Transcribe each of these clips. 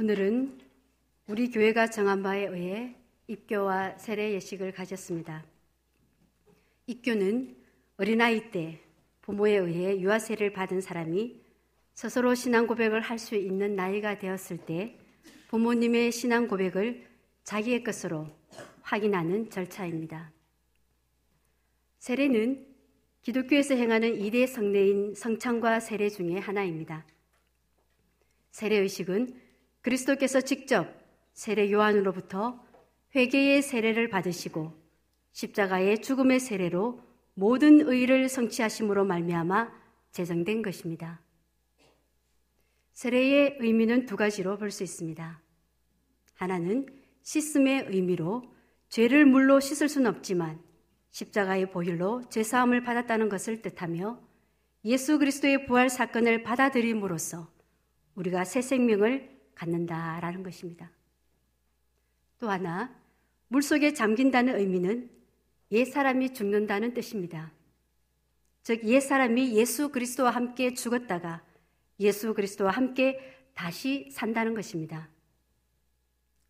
오늘은 우리 교회가 정한 바에 의해 입교와 세례 예식을 가졌습니다. 입교는 어린아이 때 부모에 의해 유아세를 받은 사람이 스스로 신앙고백을 할 수 있는 나이가 되었을 때 부모님의 신앙고백을 자기의 것으로 확인하는 절차입니다. 세례는 기독교에서 행하는 2대 성례인 성찬과 세례 중에 하나입니다. 세례의식은 그리스도께서 직접 세례 요한으로부터 회개의 세례를 받으시고 십자가의 죽음의 세례로 모든 의를 성취하심으로 말미암아 제정된 것입니다. 세례의 의미는 두 가지로 볼 수 있습니다. 하나는 씻음의 의미로 죄를 물로 씻을 수는 없지만 십자가의 보혈로 죄사함을 받았다는 것을 뜻하며, 예수 그리스도의 부활 사건을 받아들임으로써 우리가 새 생명을 갖는다라는 것입니다. 또 하나, 물속에 잠긴다는 의미는 옛사람이 죽는다는 뜻입니다. 즉 옛사람이 예수 그리스도와 함께 죽었다가 예수 그리스도와 함께 다시 산다는 것입니다.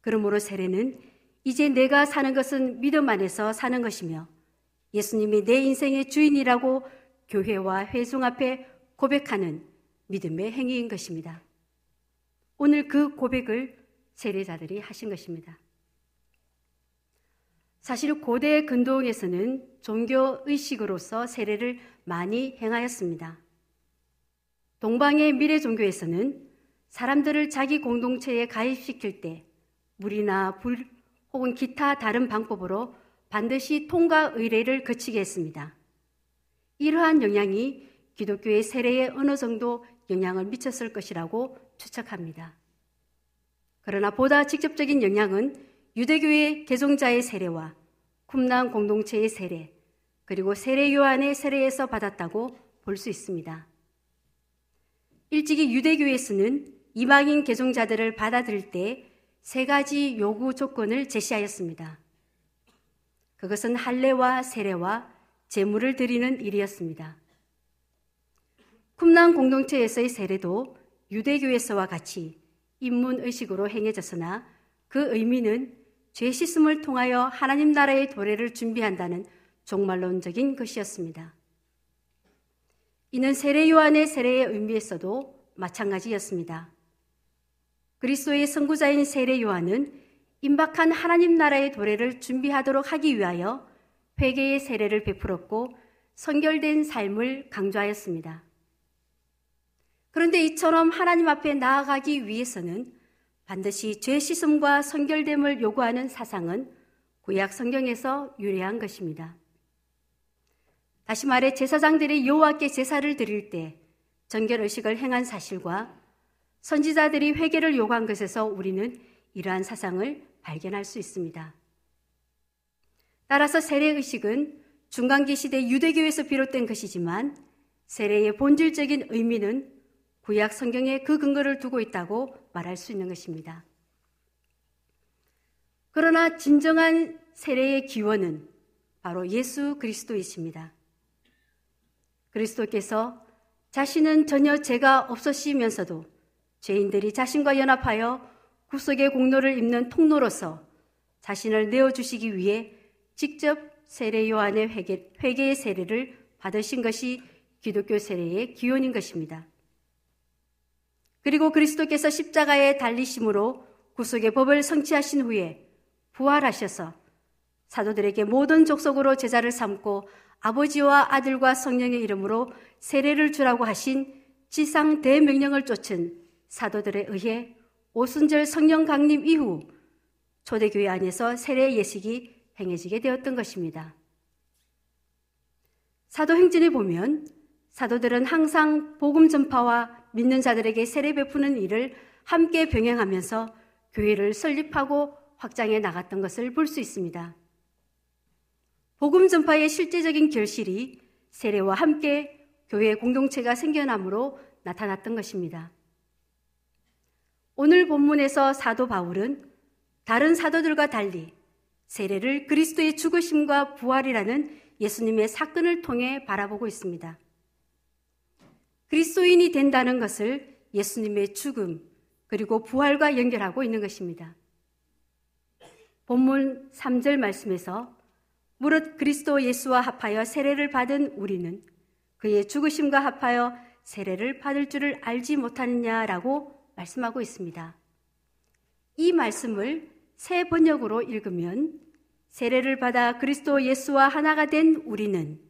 그러므로 세례는 이제 내가 사는 것은 믿음 안에서 사는 것이며 예수님이 내 인생의 주인이라고 교회와 회중 앞에 고백하는 믿음의 행위인 것입니다. 오늘 그 고백을 세례자들이 하신 것입니다. 사실 고대 근동에서는 종교의식으로서 세례를 많이 행하였습니다. 동방의 미래 종교에서는 사람들을 자기 공동체에 가입시킬 때 물이나 불 혹은 기타 다른 방법으로 반드시 통과 의례를 거치게 했습니다. 이러한 영향이 기독교의 세례에 어느 정도 영향을 미쳤을 것이라고 추측합니다. 그러나 보다 직접적인 영향은 유대교의 개종자의 세례와 쿰난 공동체의 세례, 그리고 세례 요한의 세례에서 받았다고 볼 수 있습니다. 일찍이 유대교에서는 이방인 개종자들을 받아들일 때 세 가지 요구 조건을 제시하였습니다. 그것은 할례와 세례와 제물을 드리는 일이었습니다. 쿰난 공동체에서의 세례도 유대교에서와 같이 인문의식으로 행해졌으나 그 의미는 죄 씻음을 통하여 하나님 나라의 도래를 준비한다는 종말론적인 것이었습니다. 이는 세례 요한의 세례의 의미에서도 마찬가지였습니다. 그리스도의 선구자인 세례 요한은 임박한 하나님 나라의 도래를 준비하도록 하기 위하여 회개의 세례를 베풀었고 성결된 삶을 강조하였습니다. 그런데 이처럼 하나님 앞에 나아가기 위해서는 반드시 죄 씻음과 성결됨을 요구하는 사상은 구약 성경에서 유래한 것입니다. 다시 말해 제사장들이 여호와께 제사를 드릴 때 정결의식을 행한 사실과 선지자들이 회개를 요구한 것에서 우리는 이러한 사상을 발견할 수 있습니다. 따라서 세례의식은 중간기 시대 유대교에서 비롯된 것이지만 세례의 본질적인 의미는 구약 성경에 그 근거를 두고 있다고 말할 수 있는 것입니다. 그러나 진정한 세례의 기원은 바로 예수 그리스도이십니다. 그리스도께서 자신은 전혀 죄가 없으시면서도 죄인들이 자신과 연합하여 구속의 공로를 입는 통로로서 자신을 내어주시기 위해 직접 세례 요한의 회개의 세례를 받으신 것이 기독교 세례의 기원인 것입니다. 그리고 그리스도께서 십자가에 달리심으로 구속의 법을 성취하신 후에 부활하셔서 사도들에게 모든 족속으로 제자를 삼고 아버지와 아들과 성령의 이름으로 세례를 주라고 하신 지상 대명령을 쫓은 사도들에 의해 오순절 성령 강림 이후 초대교회 안에서 세례 예식이 행해지게 되었던 것입니다. 사도행전에 보면 사도들은 항상 복음 전파와 믿는 자들에게 세례 베푸는 일을 함께 병행하면서 교회를 설립하고 확장해 나갔던 것을 볼 수 있습니다. 복음 전파의 실제적인 결실이 세례와 함께 교회 공동체가 생겨남으로 나타났던 것입니다. 오늘 본문에서 사도 바울은 다른 사도들과 달리 세례를 그리스도의 죽으심과 부활이라는 예수님의 사건을 통해 바라보고 있습니다. 그리스도인이 된다는 것을 예수님의 죽음, 그리고 부활과 연결하고 있는 것입니다. 본문 3절 말씀에서 무릇 그리스도 예수와 합하여 세례를 받은 우리는 그의 죽으심과 합하여 세례를 받을 줄을 알지 못하느냐라고 말씀하고 있습니다. 이 말씀을 새 번역으로 읽으면 세례를 받아 그리스도 예수와 하나가 된 우리는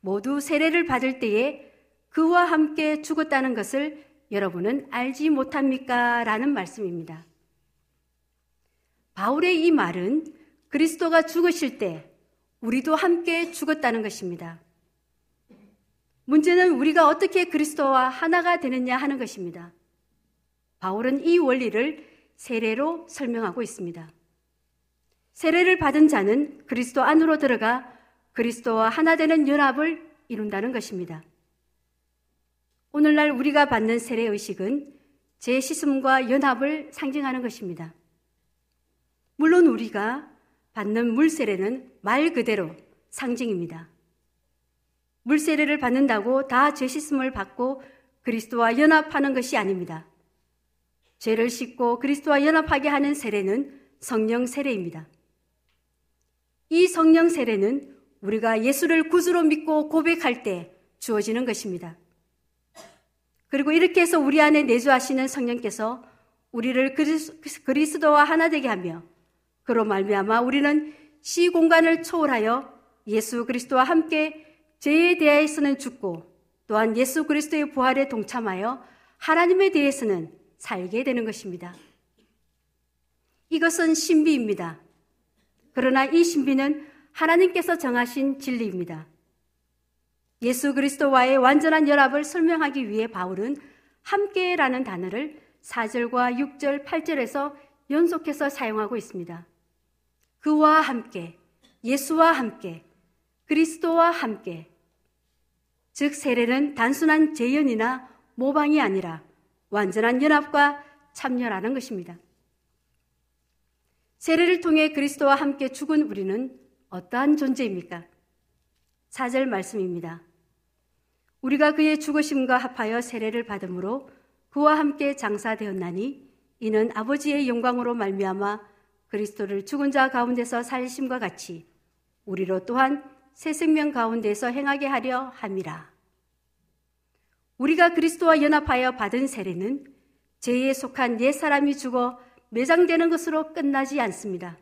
모두 세례를 받을 때에 그와 함께 죽었다는 것을 여러분은 알지 못합니까? 라는 말씀입니다. 바울의 이 말은 그리스도가 죽으실 때 우리도 함께 죽었다는 것입니다. 문제는 우리가 어떻게 그리스도와 하나가 되느냐 하는 것입니다. 바울은 이 원리를 세례로 설명하고 있습니다. 세례를 받은 자는 그리스도 안으로 들어가 그리스도와 하나 되는 연합을 이룬다는 것입니다. 오늘날 우리가 받는 세례의식은 재씻음과 연합을 상징하는 것입니다. 물론 우리가 받는 물세례는 말 그대로 상징입니다. 물세례를 받는다고 다 죄씻음을 받고 그리스도와 연합하는 것이 아닙니다. 죄를 씻고 그리스도와 연합하게 하는 세례는 성령 세례입니다. 이 성령 세례는 우리가 예수를 구주로 믿고 고백할 때 주어지는 것입니다. 그리고 이렇게 해서 우리 안에 내주하시는 성령께서 우리를 그리스도와 하나 되게 하며 그로 말미암아 우리는 시공간을 초월하여 예수 그리스도와 함께 죄에 대해서는 죽고 또한 예수 그리스도의 부활에 동참하여 하나님에 대해서는 살게 되는 것입니다. 이것은 신비입니다. 그러나 이 신비는 하나님께서 정하신 진리입니다. 예수 그리스도와의 완전한 연합을 설명하기 위해 바울은 함께라는 단어를 4절과 6절, 8절에서 연속해서 사용하고 있습니다. 그와 함께, 예수와 함께, 그리스도와 함께, 즉 세례는 단순한 재연이나 모방이 아니라 완전한 연합과 참여라는 것입니다. 세례를 통해 그리스도와 함께 죽은 우리는 어떠한 존재입니까? 4절 말씀입니다. 우리가 그의 죽으심과 합하여 세례를 받음으로 그와 함께 장사되었나니 이는 아버지의 영광으로 말미암아 그리스도를 죽은 자 가운데서 살리심과 같이 우리로 또한 새 생명 가운데서 행하게 하려 함이라. 우리가 그리스도와 연합하여 받은 세례는 죄에 속한 옛사람이 죽어 매장되는 것으로 끝나지 않습니다.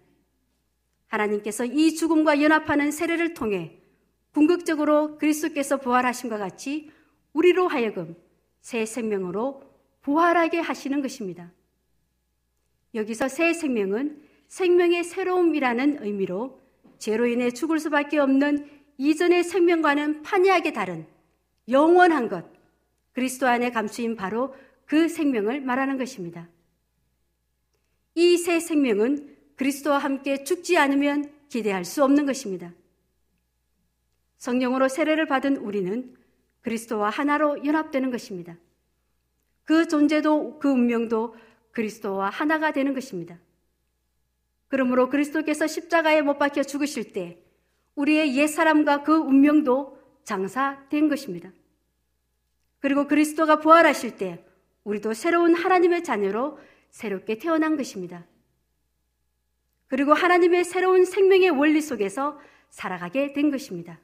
하나님께서 이 죽음과 연합하는 세례를 통해 궁극적으로 그리스도께서 부활하심과 같이 우리로 하여금 새 생명으로 부활하게 하시는 것입니다. 여기서 새 생명은 생명의 새로움이라는 의미로 죄로 인해 죽을 수밖에 없는 이전의 생명과는 판이하게 다른 영원한 것, 그리스도 안에 감추인 바로 그 생명을 말하는 것입니다. 이 새 생명은 그리스도와 함께 죽지 않으면 기대할 수 없는 것입니다. 성령으로 세례를 받은 우리는 그리스도와 하나로 연합되는 것입니다. 그 존재도 그 운명도 그리스도와 하나가 되는 것입니다. 그러므로 그리스도께서 십자가에 못 박혀 죽으실 때 우리의 옛사람과 그 운명도 장사된 것입니다. 그리고 그리스도가 부활하실 때 우리도 새로운 하나님의 자녀로 새롭게 태어난 것입니다. 그리고 하나님의 새로운 생명의 원리 속에서 살아가게 된 것입니다.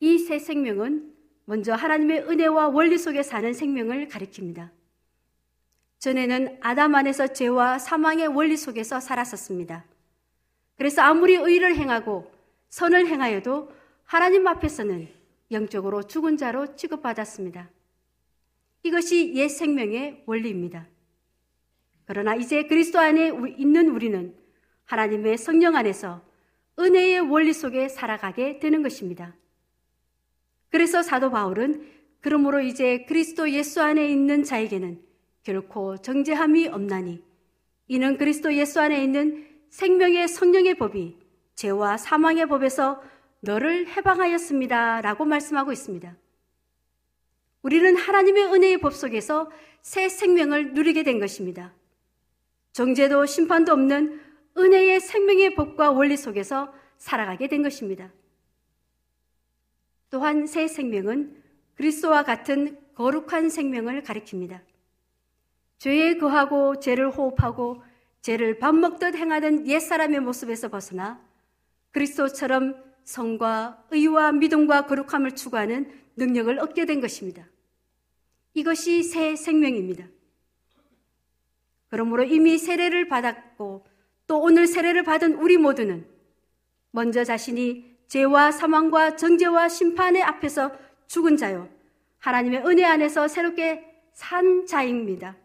이 새 생명은 먼저 하나님의 은혜와 원리 속에 사는 생명을 가리킵니다. 전에는 아담 안에서 죄와 사망의 원리 속에서 살았었습니다. 그래서 아무리 의를 행하고 선을 행하여도 하나님 앞에서는 영적으로 죽은 자로 취급받았습니다. 이것이 옛 생명의 원리입니다. 그러나 이제 그리스도 안에 있는 우리는 하나님의 성령 안에서 은혜의 원리 속에 살아가게 되는 것입니다. 그래서 사도 바울은 그러므로 이제 그리스도 예수 안에 있는 자에게는 결코 정죄함이 없나니 이는 그리스도 예수 안에 있는 생명의 성령의 법이 죄와 사망의 법에서 너를 해방하였습니다 라고 말씀하고 있습니다. 우리는 하나님의 은혜의 법 속에서 새 생명을 누리게 된 것입니다. 정죄도 심판도 없는 은혜의 생명의 법과 원리 속에서 살아가게 된 것입니다. 또한 새 생명은 그리스도와 같은 거룩한 생명을 가리킵니다. 죄에 거하고 죄를 호흡하고 죄를 밥 먹듯 행하던 옛사람의 모습에서 벗어나 그리스도처럼 성과 의와 믿음과 거룩함을 추구하는 능력을 얻게 된 것입니다. 이것이 새 생명입니다. 그러므로 이미 세례를 받았고 또 오늘 세례를 받은 우리 모두는 먼저 자신이 죄와 사망과 정죄와 심판의 앞에서 죽은 자요 하나님의 은혜 안에서 새롭게 산 자입니다.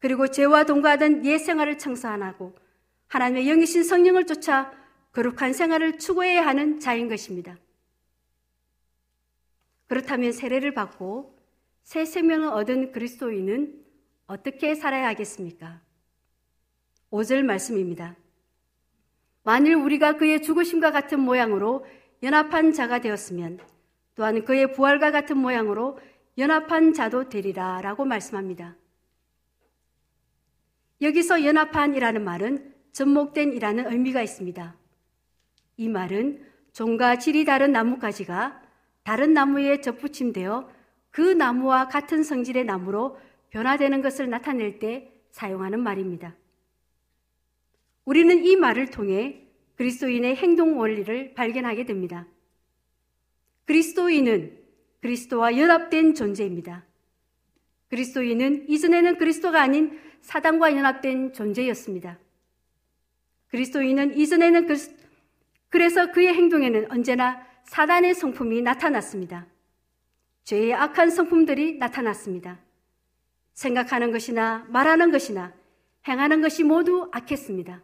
그리고 죄와 동거하던 옛 생활을 청산하고 하나님의 영이신 성령을 쫓아 거룩한 생활을 추구해야 하는 자인 것입니다. 그렇다면 세례를 받고 새 생명을 얻은 그리스도인은 어떻게 살아야 하겠습니까? 5절 말씀입니다. 만일 우리가 그의 죽으심과 같은 모양으로 연합한 자가 되었으면 또한 그의 부활과 같은 모양으로 연합한 자도 되리라 라고 말씀합니다. 여기서 연합한이라는 말은 접목된이라는 의미가 있습니다. 이 말은 종과 질이 다른 나뭇가지가 다른 나무에 접붙임되어 그 나무와 같은 성질의 나무로 변화되는 것을 나타낼 때 사용하는 말입니다. 우리는 이 말을 통해 그리스도인의 행동 원리를 발견하게 됩니다. 그리스도인은 그리스도와 연합된 존재입니다. 그리스도인은 이전에는 그리스도가 아닌 사단과 연합된 존재였습니다. 그리스도인은 이전에는 그래서 그의 행동에는 언제나 사단의 성품이 나타났습니다. 죄의 악한 성품들이 나타났습니다. 생각하는 것이나 말하는 것이나 행하는 것이 모두 악했습니다.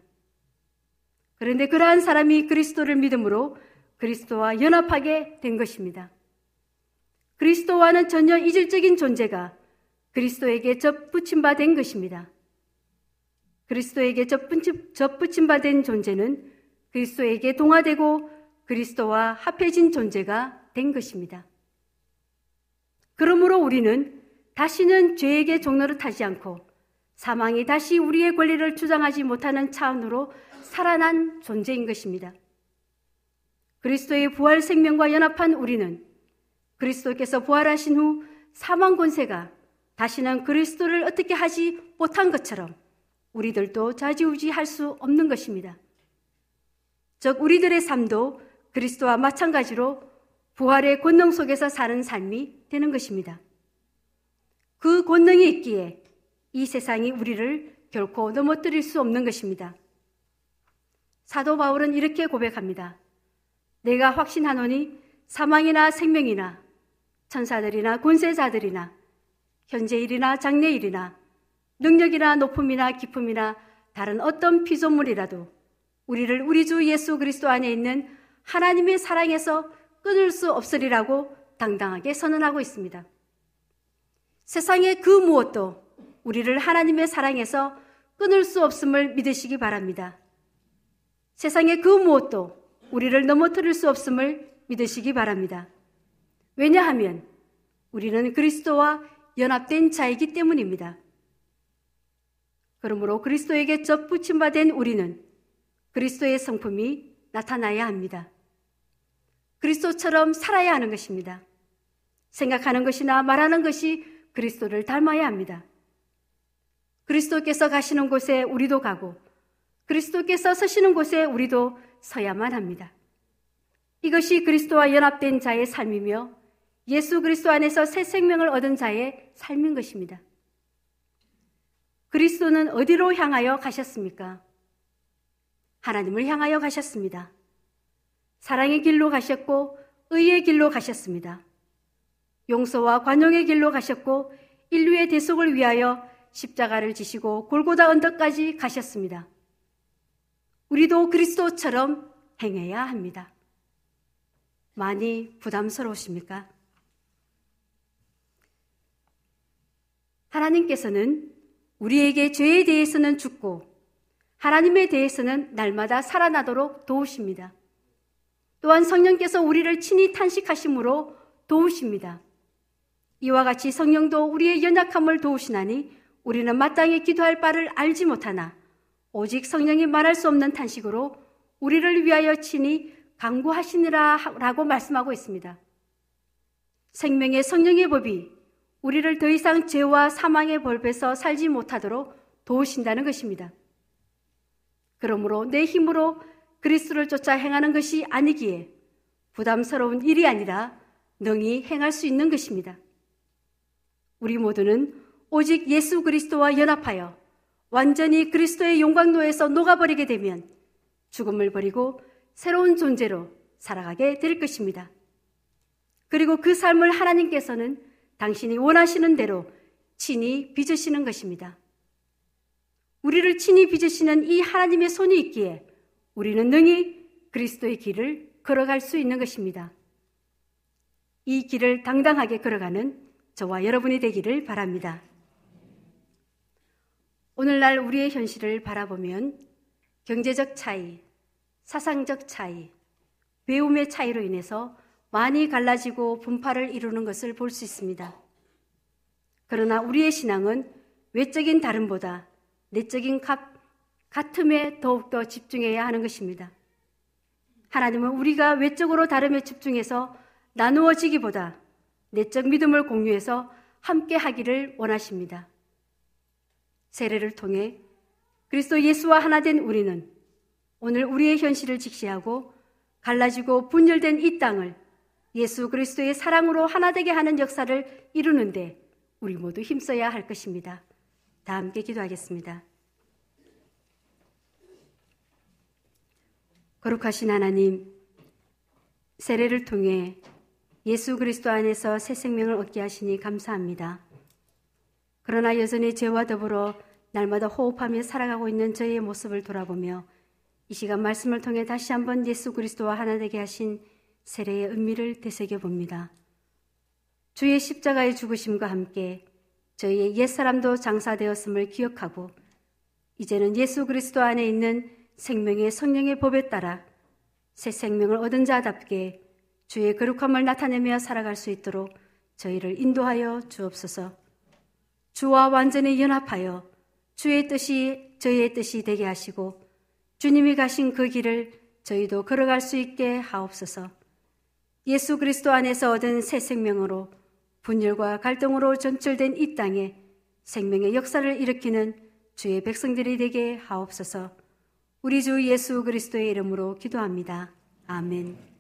그런데 그러한 사람이 그리스도를 믿음으로 그리스도와 연합하게 된 것입니다. 그리스도와는 전혀 이질적인 존재가 그리스도에게 접붙임 바 된 것입니다. 그리스도에게 접붙임 바 된 존재는 그리스도에게 동화되고 그리스도와 합해진 존재가 된 것입니다. 그러므로 우리는 다시는 죄에게 종로를 타지 않고 사망이 다시 우리의 권리를 주장하지 못하는 차원으로 살아난 존재인 것입니다. 그리스도의 부활 생명과 연합한 우리는 그리스도께서 부활하신 후 사망 권세가 다시는 그리스도를 어떻게 하지 못한 것처럼 우리들도 좌지우지할 수 없는 것입니다. 즉 우리들의 삶도 그리스도와 마찬가지로 부활의 권능 속에서 사는 삶이 되는 것입니다. 그 권능이 있기에 이 세상이 우리를 결코 넘어뜨릴 수 없는 것입니다. 사도 바울은 이렇게 고백합니다. 내가 확신하노니 사망이나 생명이나 천사들이나 권세자들이나 현재일이나 장래일이나 능력이나 높음이나 깊음이나 다른 어떤 피조물이라도 우리를 우리 주 예수 그리스도 안에 있는 하나님의 사랑에서 끊을 수 없으리라고 당당하게 선언하고 있습니다. 세상의 그 무엇도 우리를 하나님의 사랑에서 끊을 수 없음을 믿으시기 바랍니다. 세상의 그 무엇도 우리를 넘어뜨릴 수 없음을 믿으시기 바랍니다. 왜냐하면 우리는 그리스도와 연합된 자이기 때문입니다. 그러므로 그리스도에게 접붙임 바 된 우리는 그리스도의 성품이 나타나야 합니다. 그리스도처럼 살아야 하는 것입니다. 생각하는 것이나 말하는 것이 그리스도를 닮아야 합니다. 그리스도께서 가시는 곳에 우리도 가고 그리스도께서 서시는 곳에 우리도 서야만 합니다. 이것이 그리스도와 연합된 자의 삶이며 예수 그리스도 안에서 새 생명을 얻은 자의 삶인 것입니다. 그리스도는 어디로 향하여 가셨습니까? 하나님을 향하여 가셨습니다. 사랑의 길로 가셨고 의의 길로 가셨습니다. 용서와 관용의 길로 가셨고 인류의 대속을 위하여 십자가를 지시고 골고다 언덕까지 가셨습니다. 우리도 그리스도처럼 행해야 합니다. 많이 부담스러우십니까? 하나님께서는 우리에게 죄에 대해서는 죽고 하나님에 대해서는 날마다 살아나도록 도우십니다. 또한 성령께서 우리를 친히 탄식하심으로 도우십니다. 이와 같이 성령도 우리의 연약함을 도우시나니 우리는 마땅히 기도할 바를 알지 못하나 오직 성령이 말할 수 없는 탄식으로 우리를 위하여 친히 강구하시느라 라고 말씀하고 있습니다. 생명의 성령의 법이 우리를 더 이상 죄와 사망의 벌에서 살지 못하도록 도우신다는 것입니다. 그러므로 내 힘으로 그리스도를 쫓아 행하는 것이 아니기에 부담스러운 일이 아니라 능히 행할 수 있는 것입니다. 우리 모두는 오직 예수 그리스도와 연합하여 완전히 그리스도의 용광로에서 녹아버리게 되면 죽음을 버리고 새로운 존재로 살아가게 될 것입니다. 그리고 그 삶을 하나님께서는 당신이 원하시는 대로 친히 빚으시는 것입니다. 우리를 친히 빚으시는 이 하나님의 손이 있기에 우리는 능히 그리스도의 길을 걸어갈 수 있는 것입니다. 이 길을 당당하게 걸어가는 저와 여러분이 되기를 바랍니다. 오늘날 우리의 현실을 바라보면 경제적 차이, 사상적 차이, 배움의 차이로 인해서 많이 갈라지고 분파를 이루는 것을 볼 수 있습니다. 그러나 우리의 신앙은 외적인 다름보다 내적인 같음에 더욱더 집중해야 하는 것입니다. 하나님은 우리가 외적으로 다름에 집중해서 나누어지기보다 내적 믿음을 공유해서 함께 하기를 원하십니다. 세례를 통해 그리스도 예수와 하나 된 우리는 오늘 우리의 현실을 직시하고 갈라지고 분열된 이 땅을 예수 그리스도의 사랑으로 하나 되게 하는 역사를 이루는데 우리 모두 힘써야 할 것입니다. 다 함께 기도하겠습니다. 거룩하신 하나님, 세례를 통해 예수 그리스도 안에서 새 생명을 얻게 하시니 감사합니다. 그러나 여전히 죄와 더불어 날마다 호흡하며 살아가고 있는 저희의 모습을 돌아보며 이 시간 말씀을 통해 다시 한번 예수 그리스도와 하나 되게 하신 세례의 의미를 되새겨 봅니다. 주의 십자가의 죽으심과 함께 저희의 옛사람도 장사되었음을 기억하고 이제는 예수 그리스도 안에 있는 생명의 성령의 법에 따라 새 생명을 얻은 자답게 주의 거룩함을 나타내며 살아갈 수 있도록 저희를 인도하여 주옵소서. 주와 완전히 연합하여 주의 뜻이 저희의 뜻이 되게 하시고 주님이 가신 그 길을 저희도 걸어갈 수 있게 하옵소서. 예수 그리스도 안에서 얻은 새 생명으로 분열과 갈등으로 전철된 이 땅에 생명의 역사를 일으키는 주의 백성들이 되게 하옵소서. 우리 주 예수 그리스도의 이름으로 기도합니다. 아멘.